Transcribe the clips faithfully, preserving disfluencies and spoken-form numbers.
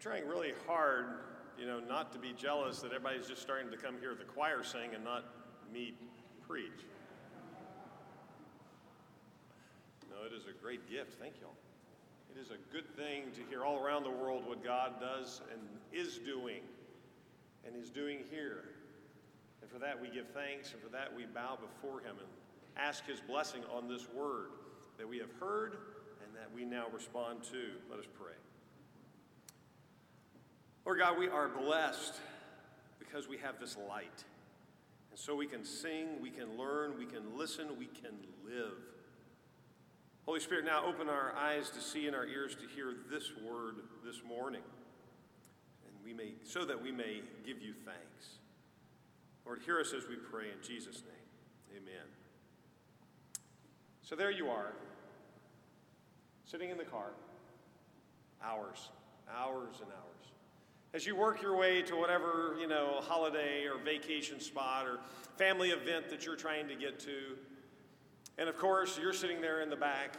Trying really hard, you know, not to be jealous that everybody's just starting to come hear the choir sing and not me preach. No, it is a great gift. Thank y'all. It is a good thing to hear all around the world what God does and is doing and is doing here. And for that we give thanks, and for that we bow before him and ask his blessing on this word that we have heard and that we now respond to. Let us pray. Lord God, we are blessed because we have this light. And so we can sing, we can learn, we can listen, we can live. Holy Spirit, now open our eyes to see and our ears to hear this word this morning, and we may, so that we may give you thanks. Lord, hear us as we pray in Jesus' name. Amen. So there you are, sitting in the car, hours, hours and hours. As you work your way to whatever, you know, holiday or vacation spot or family event that you're trying to get to. And of course, you're sitting there in the back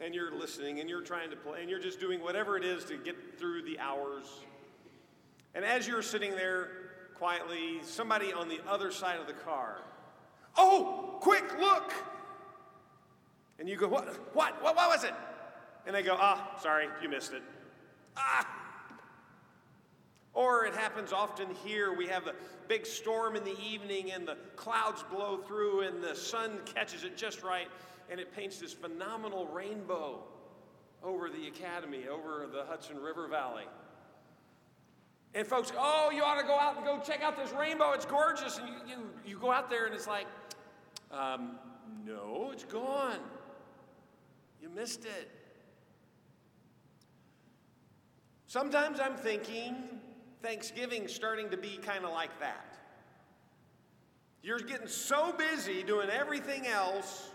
and you're listening and you're trying to play and you're just doing whatever it is to get through the hours. And as you're sitting there quietly, somebody on the other side of the car, oh, quick, look. And you go, what, what, what, what was it? And they go, ah, oh, sorry, you missed it. Ah! Or it happens often here. We have the big storm in the evening and the clouds blow through and the sun catches it just right and it paints this phenomenal rainbow over the academy, over the Hudson River Valley. And folks, oh, you ought to go out and go check out this rainbow. It's gorgeous. And you, you, you go out there and it's like, um, no, it's gone. You missed it. Sometimes I'm thinking Thanksgiving's starting to be kind of like that. You're getting so busy doing everything else,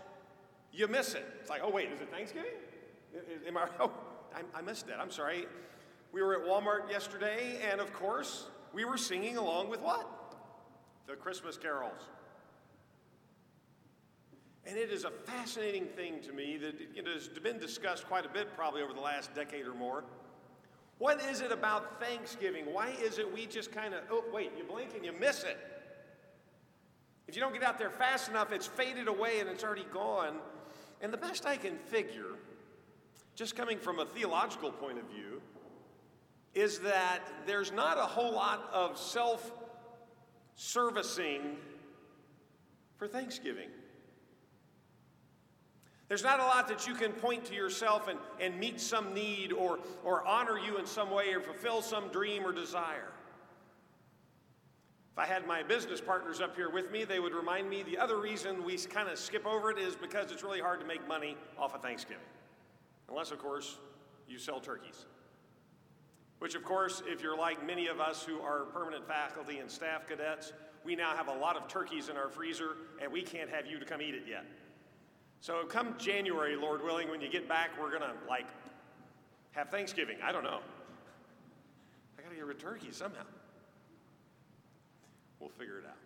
you miss it. It's like, oh, wait, is it Thanksgiving? Am I, oh, I missed that. I'm sorry. We were at Walmart yesterday, and of course, we were singing along with what? The Christmas carols. And it is a fascinating thing to me that it has been discussed quite a bit probably over the last decade or more. What is it about Thanksgiving? Why is it we just kind of, oh, wait, you blink and you miss it? If you don't get out there fast enough, it's faded away and it's already gone. And the best I can figure, just coming from a theological point of view, is that there's not a whole lot of self-servicing for Thanksgiving. There's not a lot that you can point to yourself and, and meet some need or, or honor you in some way or fulfill some dream or desire. If I had my business partners up here with me, they would remind me the other reason we kind of skip over it is because it's really hard to make money off of Thanksgiving. Unless, of course, you sell turkeys. Which, of course, if you're like many of us who are permanent faculty and staff cadets, we now have a lot of turkeys in our freezer and we can't have you to come eat it yet. So come January, Lord willing, when you get back, we're going to, like, have Thanksgiving. I don't know. I got to get rid of turkey somehow. We'll figure it out.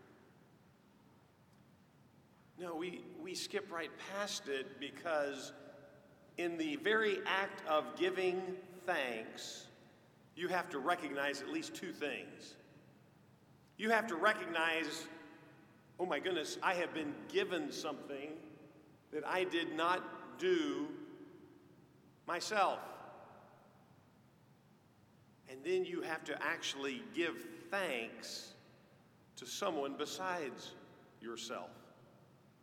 No, we, we skip right past it because in the very act of giving thanks, you have to recognize at least two things. You have to recognize, oh my goodness, I have been given something that I did not do myself. And then you have to actually give thanks to someone besides yourself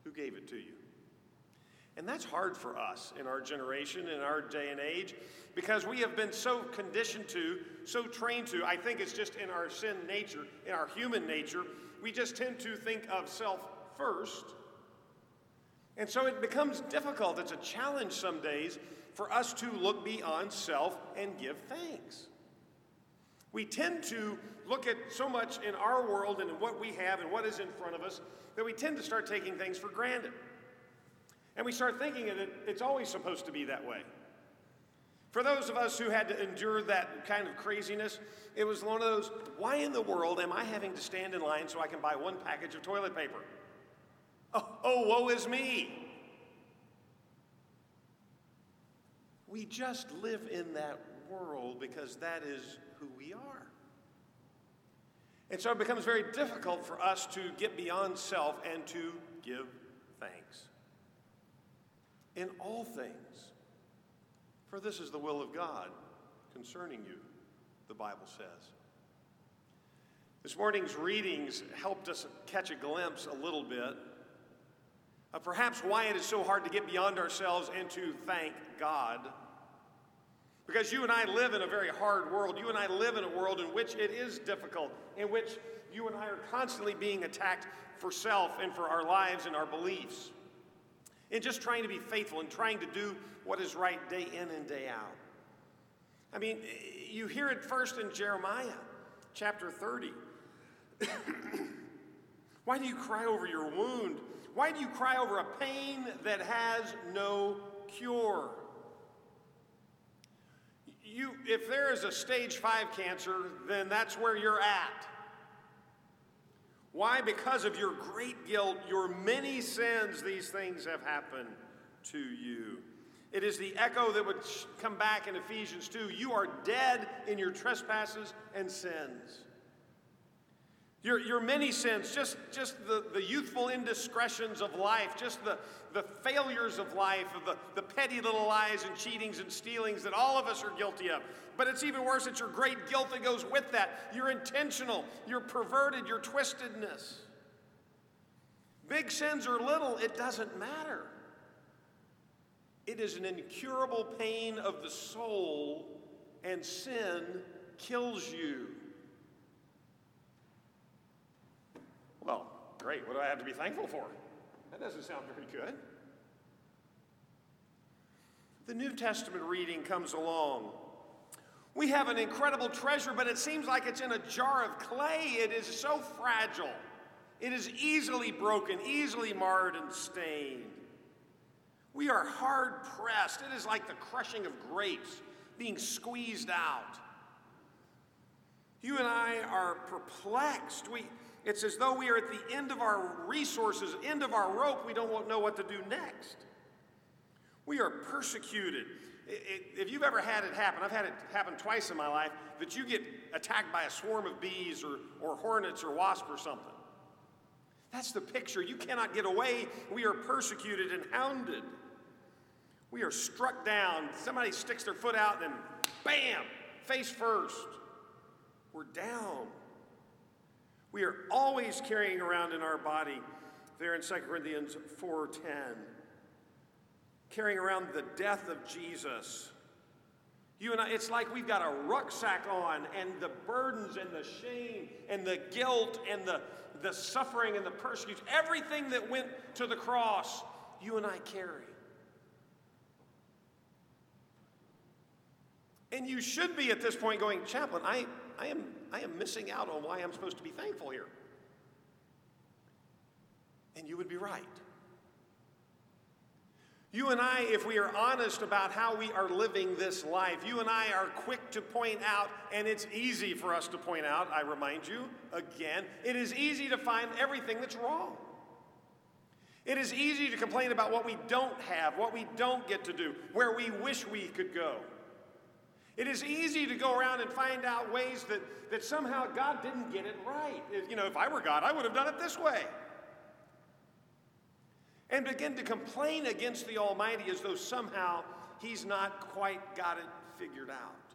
who gave it to you. And that's hard for us in our generation, in our day and age, because we have been so conditioned to, so trained to. I think it's just in our sin nature, in our human nature, we just tend to think of self first. And so it becomes difficult. It's a challenge some days for us to look beyond self and give thanks. We tend to look at so much in our world and in what we have and what is in front of us that we tend to start taking things for granted. And we start thinking that it's always supposed to be that way. For those of us who had to endure that kind of craziness, it was one of those, why in the world am I having to stand in line so I can buy one package of toilet paper? Oh, oh woe is me. We just live in that world because that is who we are. And so it becomes very difficult for us to get beyond self and to give thanks. In all things, for this is the will of God concerning you, the Bible says. This morning's readings helped us catch a glimpse a little bit of perhaps why it is so hard to get beyond ourselves and to thank God. Because you and I live in a very hard world. You and I live in a world in which it is difficult, in which you and I are constantly being attacked for self and for our lives and our beliefs. And just trying to be faithful and trying to do what is right day in and day out. I mean, you hear it first in Jeremiah chapter thirty. Why do you cry over your wound? Why do you cry over a pain that has no cure? You, if there is a stage five cancer, then that's where you're at. Why? Because of your great guilt, your many sins, these things have happened to you. It is the echo that would come back in Ephesians two. You are dead in your trespasses and sins. Your, your many sins, just, just the, the youthful indiscretions of life, just the, the failures of life, of the, the petty little lies and cheatings and stealings that all of us are guilty of. But it's even worse, it's your great guilt that goes with that. You're intentional, you're perverted, your twistedness. Big sins or little, it doesn't matter. It is an incurable pain of the soul, and sin kills you. Well, great, what do I have to be thankful for? That doesn't sound very good. The New Testament reading comes along. We have an incredible treasure, but it seems like it's in a jar of clay. It is so fragile. It is easily broken, easily marred and stained. We are hard pressed. It is like the crushing of grapes being squeezed out. You and I are perplexed. We It's as though we are at the end of our resources, end of our rope. We don't know what to do next. We are persecuted. If you've ever had it happen, I've had it happen twice in my life, that you get attacked by a swarm of bees or, or hornets or wasps or something. That's the picture. You cannot get away. We are persecuted and hounded. We are struck down. Somebody sticks their foot out and bam, face first. We're down. We are always carrying around in our body, there in Second Corinthians four ten, carrying around the death of Jesus. You and I, it's like we've got a rucksack on, and the burdens and the shame and the guilt and the, the suffering and the persecution, everything that went to the cross, you and I carry. And you should be at this point going, Chaplain, I, I am I am missing out on why I'm supposed to be thankful here. And you would be right. You and I, if we are honest about how we are living this life, you and I are quick to point out, and it's easy for us to point out, I remind you again, it is easy to find everything that's wrong. It is easy to complain about what we don't have, what we don't get to do, where we wish we could go. It is easy to go around and find out ways that, that somehow God didn't get it right. You know, if I were God, I would have done it this way. And begin to complain against the Almighty as though somehow He's not quite got it figured out.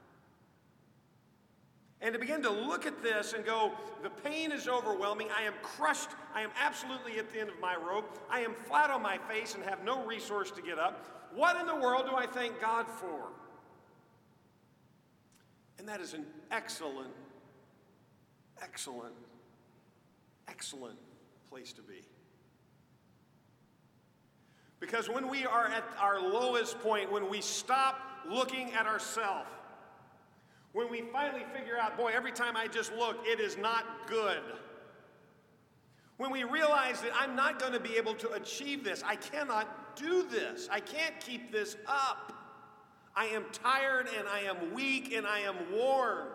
And to begin to look at this and go, the pain is overwhelming. I am crushed. I am absolutely at the end of my rope. I am flat on my face and have no resource to get up. What in the world do I thank God for? And that is an excellent, excellent, excellent place to be. Because when we are at our lowest point, when we stop looking at ourselves, when we finally figure out, boy, every time I just look, it is not good. When we realize that I'm not going to be able to achieve this, I cannot do this, I can't keep this up. I am tired and I am weak and I am worn.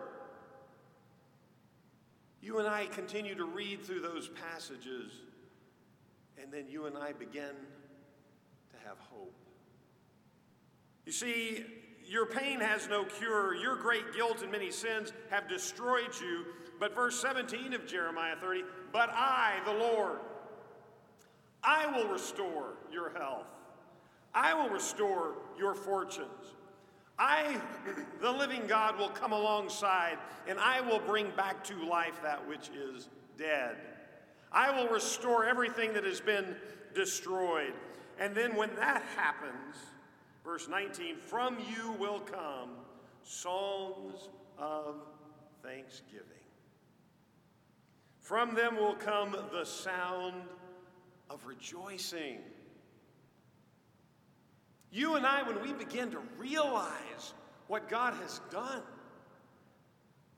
You and I continue to read through those passages, and then you and I begin to have hope. You see, your pain has no cure. Your great guilt and many sins have destroyed you. But verse seventeen of Jeremiah thirty, but I, the Lord, I will restore your health. I will restore your fortunes. I, the living God, will come alongside, and I will bring back to life that which is dead. I will restore everything that has been destroyed. And then when that happens, verse nineteen, from you will come songs of thanksgiving. From them will come the sound of rejoicing. You and I, when we begin to realize what God has done,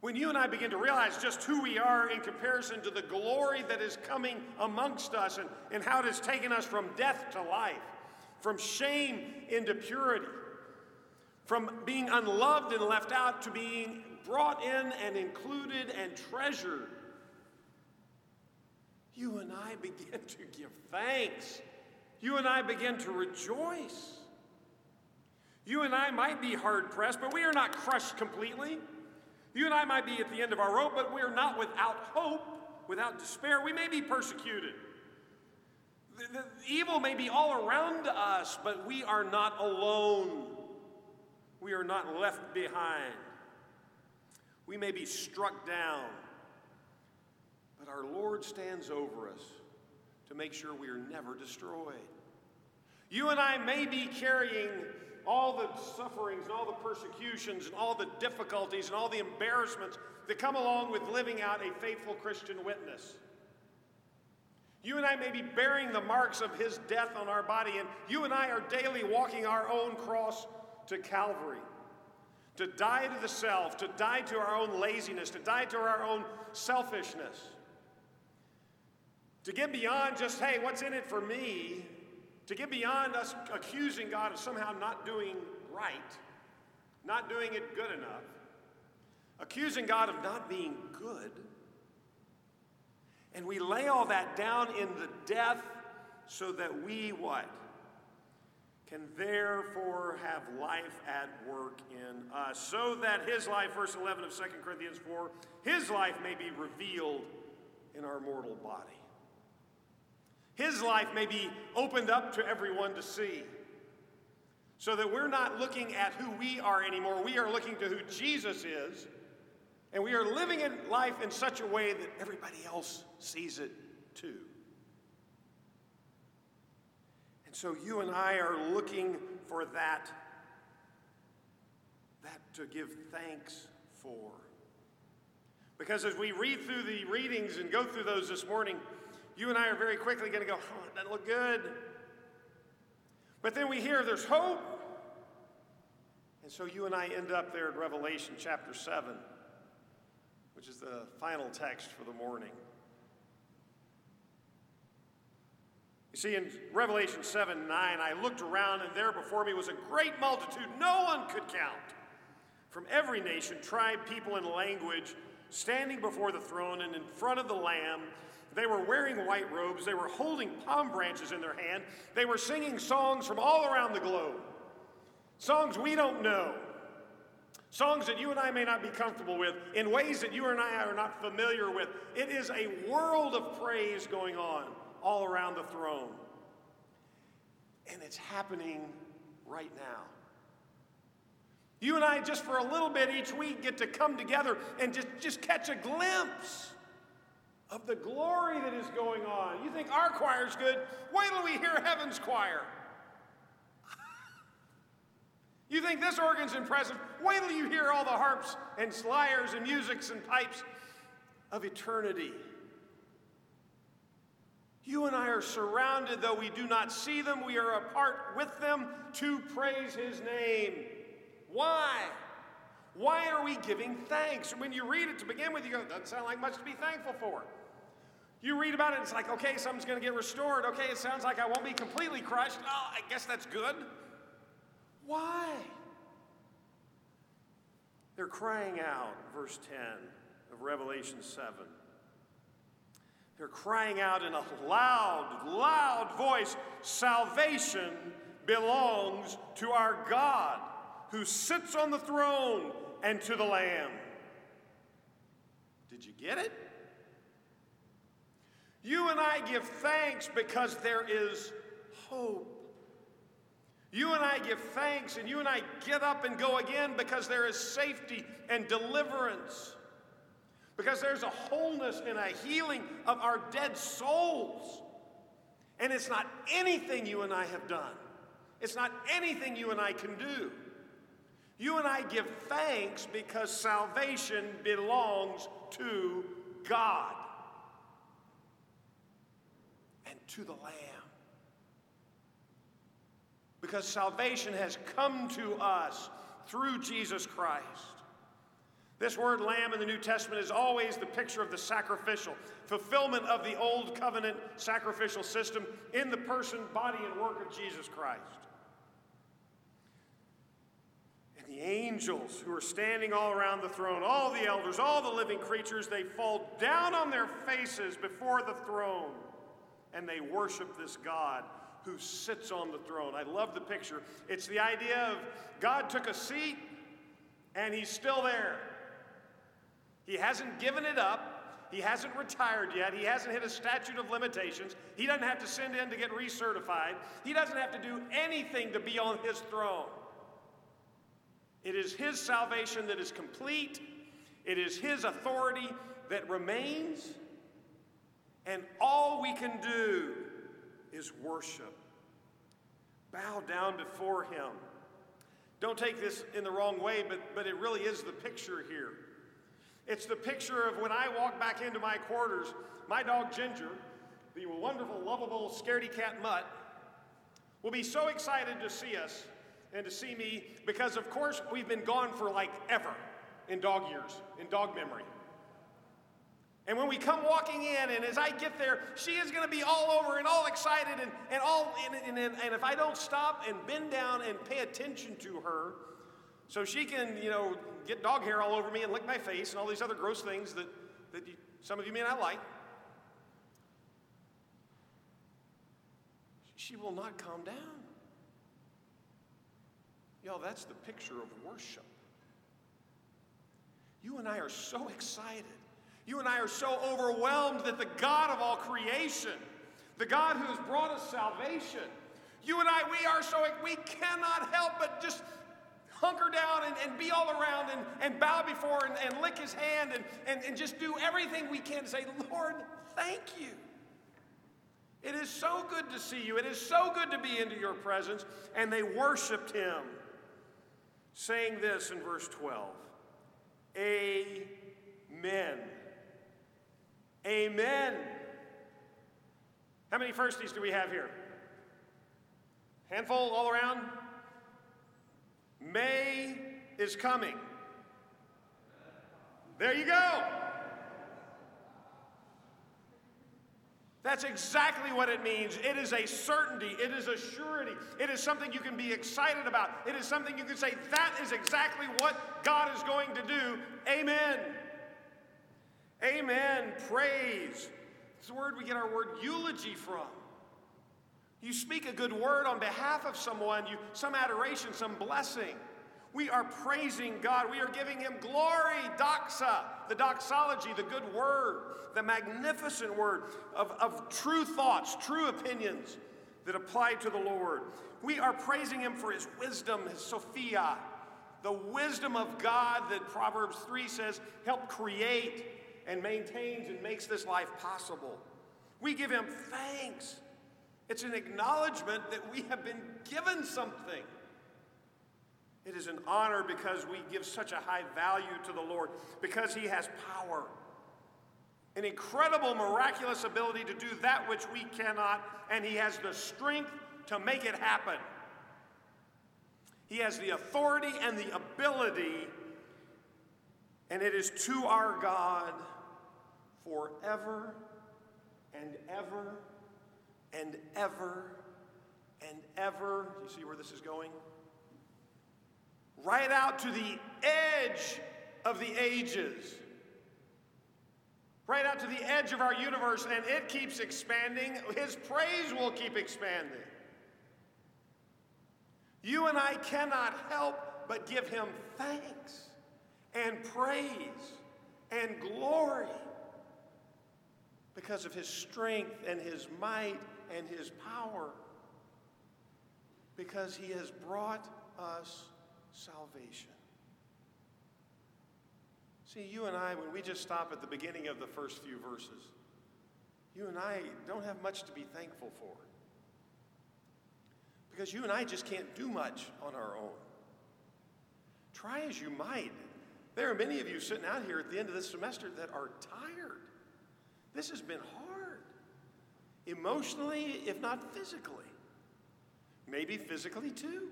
when you and I begin to realize just who we are in comparison to the glory that is coming amongst us and, and how it has taken us from death to life, from shame into purity, from being unloved and left out to being brought in and included and treasured, you and I begin to give thanks. You and I begin to rejoice. You and I might be hard-pressed, but we are not crushed completely. You and I might be at the end of our rope, but we are not without hope, without despair. We may be persecuted. The, the, the evil may be all around us, but we are not alone. We are not left behind. We may be struck down, but our Lord stands over us to make sure we are never destroyed. You and I may be carrying all the sufferings and all the persecutions and all the difficulties and all the embarrassments that come along with living out a faithful Christian witness. You and I may be bearing the marks of his death on our body, and you and I are daily walking our own cross to Calvary, to die to the self, to die to our own laziness, to die to our own selfishness, to get beyond just, hey, what's in it for me? To get beyond us accusing God of somehow not doing right, not doing it good enough, accusing God of not being good, and we lay all that down in the death so that we, what? Can therefore have life at work in us, so that his life, verse eleven of Second Corinthians four, his life may be revealed in our mortal body. His life may be opened up to everyone to see, so that we're not looking at who we are anymore. We are looking to who Jesus is, and we are living in life in such a way that everybody else sees it too. And so you and I are looking for that, that to give thanks for. Because as we read through the readings and go through those this morning, you and I are very quickly going to go, oh, it doesn't look good. But then we hear there's hope. And so you and I end up there in Revelation chapter seven, which is the final text for the morning. You see, in Revelation seven nine, I looked around, and there before me was a great multitude no one could count, from every nation, tribe, people, and language, standing before the throne and in front of the Lamb. They were wearing white robes. They were holding palm branches in their hand. They were singing songs from all around the globe, songs we don't know, songs that you and I may not be comfortable with, in ways that you and I are not familiar with. It is a world of praise going on all around the throne. And it's happening right now. You and I, just for a little bit each week, get to come together and just, just catch a glimpse of the glory that is going on. You think our choir's good? Wait till we hear heaven's choir. You think this organ's impressive? Wait till you hear all the harps and lyres and musics and pipes of eternity. You and I are surrounded, though we do not see them. We are apart with them to praise his name. Why? Why are we giving thanks? When you read it to begin with, you go, it doesn't sound like much to be thankful for. You read about it, it's like, okay, something's going to get restored. Okay, it sounds like I won't be completely crushed. Oh, I guess that's good. Why? They're crying out, verse ten of Revelation seven. They're crying out in a loud, loud voice, salvation belongs to our God who sits on the throne and to the Lamb. Did you get it? You and I give thanks because there is hope. You and I give thanks, and you and I get up and go again because there is safety and deliverance. Because there's a wholeness and a healing of our dead souls. And it's not anything you and I have done. It's not anything you and I can do. You and I give thanks because salvation belongs to God and to the Lamb. Because salvation has come to us through Jesus Christ. This word lamb in the New Testament is always the picture of the sacrificial, fulfillment of the old covenant sacrificial system in the person, body, and work of Jesus Christ. And the angels who are standing all around the throne, all the elders, all the living creatures, they fall down on their faces before the throne and they worship this God who sits on the throne. I love the picture. It's the idea of God took a seat and he's still there. He hasn't given it up. He hasn't retired yet. He hasn't hit a statute of limitations. He doesn't have to send in to get recertified. He doesn't have to do anything to be on his throne. It is his salvation that is complete. It is his authority that remains. And all we can do is worship. Bow down before him. Don't take this in the wrong way, but, but it really is the picture here. It's the picture of when I walk back into my quarters, my dog Ginger, the wonderful, lovable, scaredy cat mutt, will be so excited to see us and to see me because, of course, we've been gone for like ever in dog years, in dog memory. And when we come walking in, and as I get there, she is going to be all over and all excited, and, and all and, and, and, and if I don't stop and bend down and pay attention to her, so she can, you know, get dog hair all over me and lick my face and all these other gross things that, that you, some of you may not like, she will not calm down. Y'all, that's the picture of worship. You and I are so excited. You and I are so overwhelmed that the God of all creation, the God who has brought us salvation, you and I, we are so, we cannot help but just hunker down and, and be all around and, and bow before and, and lick his hand and, and, and just do everything we can to say, Lord, thank you. It is so good to see you. It is so good to be into your presence. And they worshiped him, saying this in verse twelve, Amen. Amen. How many firsties do we have here? Handful all around? May is coming. There you go. That's exactly what it means. It is a certainty. It is a surety. It is something you can be excited about. It is something you can say, that is exactly what God is going to do. Amen. Amen. Praise. It's the word we get our word eulogy from. You speak a good word on behalf of someone, you some adoration, some blessing. We are praising God. We are giving him glory, doxa, the doxology, the good word, the magnificent word of, of true thoughts, true opinions that apply to the Lord. We are praising him for his wisdom, his Sophia, the wisdom of God that Proverbs three says helped create and maintains and makes this life possible. We give him thanks. It's an acknowledgement that we have been given something. It is an honor because we give such a high value to the Lord, because he has power, an incredible, miraculous ability to do that which we cannot, and he has the strength to make it happen. He has the authority and the ability, and it is to our God forever and ever and ever and ever. Do you see where this is going? Right out to the edge of the ages. Right out to the edge of our universe, and it keeps expanding. His praise will keep expanding. You and I cannot help but give him thanks and praise and glory because of his strength and his might and his power, because he has brought us salvation. See, you and I, when we just stop at the beginning of the first few verses, you and I don't have much to be thankful for, because you and I just can't do much on our own. Try as you might. There are many of you sitting out here at the end of this semester that are tired. This has been hard, emotionally, if not physically. Maybe physically too.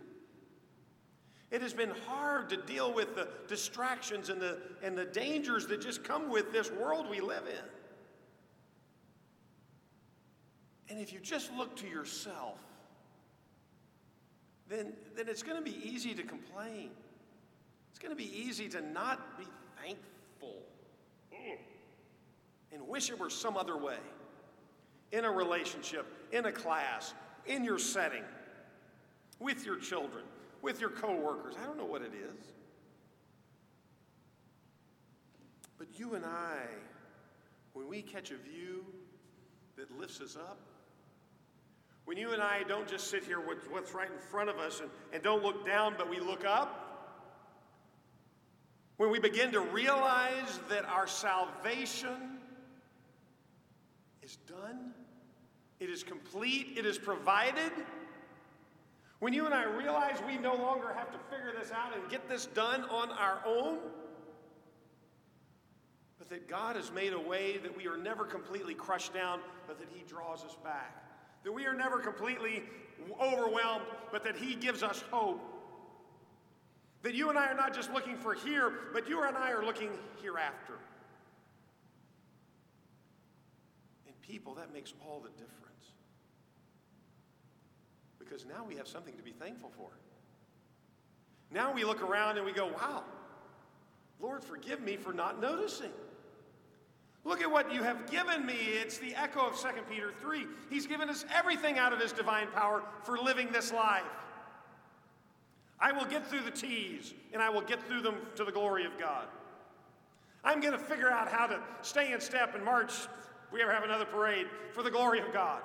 It has been hard to deal with the distractions and the, and the dangers that just come with this world we live in. And if you just look to yourself, then, then it's going to be easy to complain. It's going to be easy to not be thankful and wish it were some other way, in a relationship, in a class, in your setting, with your children, with your coworkers. I don't know what it is. But you and I, when we catch a view that lifts us up, when you and I don't just sit here with what's right in front of us and, and don't look down, but we look up, when we begin to realize that our salvation is done, it is complete, it is provided. When you and I realize we no longer have to figure this out and get this done on our own, but that God has made a way that we are never completely crushed down, but that he draws us back. That we are never completely overwhelmed, but that he gives us hope. That you and I are not just looking for here, but you and I are looking hereafter. And people, that makes all the difference. Because now we have something to be thankful for. Now we look around and we go, wow, Lord, forgive me for not noticing. Look at what you have given me. It's the echo of Second Peter three. He's given us everything out of his divine power for living this life. I will get through the T's, and I will get through them to the glory of God. I'm going to figure out how to stay in step and march, if we ever have another parade, for the glory of God.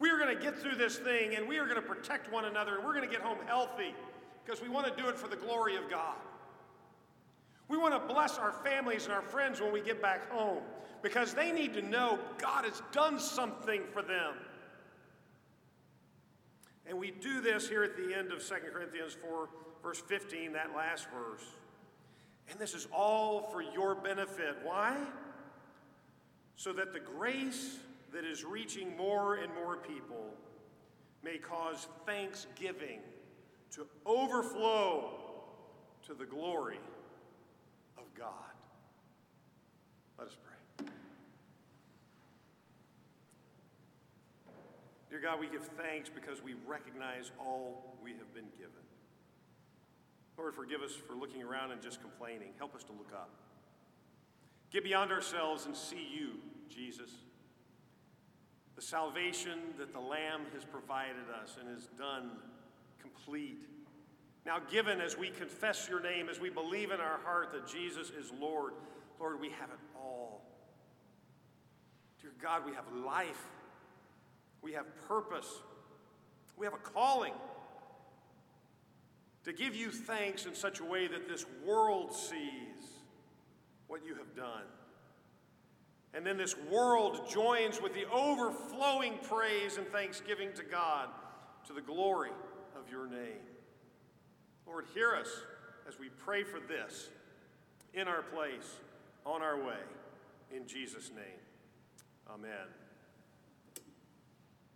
We are going to get through this thing, and we are going to protect one another, and we're going to get home healthy because we want to do it for the glory of God. We want to bless our families and our friends when we get back home because they need to know God has done something for them. And we do this here at the end of Second Corinthians four, verse fifteen, that last verse. And this is all for your benefit. Why? So that the grace that is reaching more and more people may cause thanksgiving to overflow to the glory of God. Let us pray. Dear God, we give thanks because we recognize all we have been given. Lord, forgive us for looking around and just complaining. Help us to look up. Get beyond ourselves and see you, Jesus. The salvation that the Lamb has provided us and is done, complete. Now given as we confess your name, as we believe in our heart that Jesus is Lord, Lord, we have it all. Dear God, we have life. We have purpose. We have a calling to give you thanks in such a way that this world sees what you have done. And then this world joins with the overflowing praise and thanksgiving to God, to the glory of your name. Lord, hear us as we pray for this, in our place, on our way, in Jesus' name. Amen.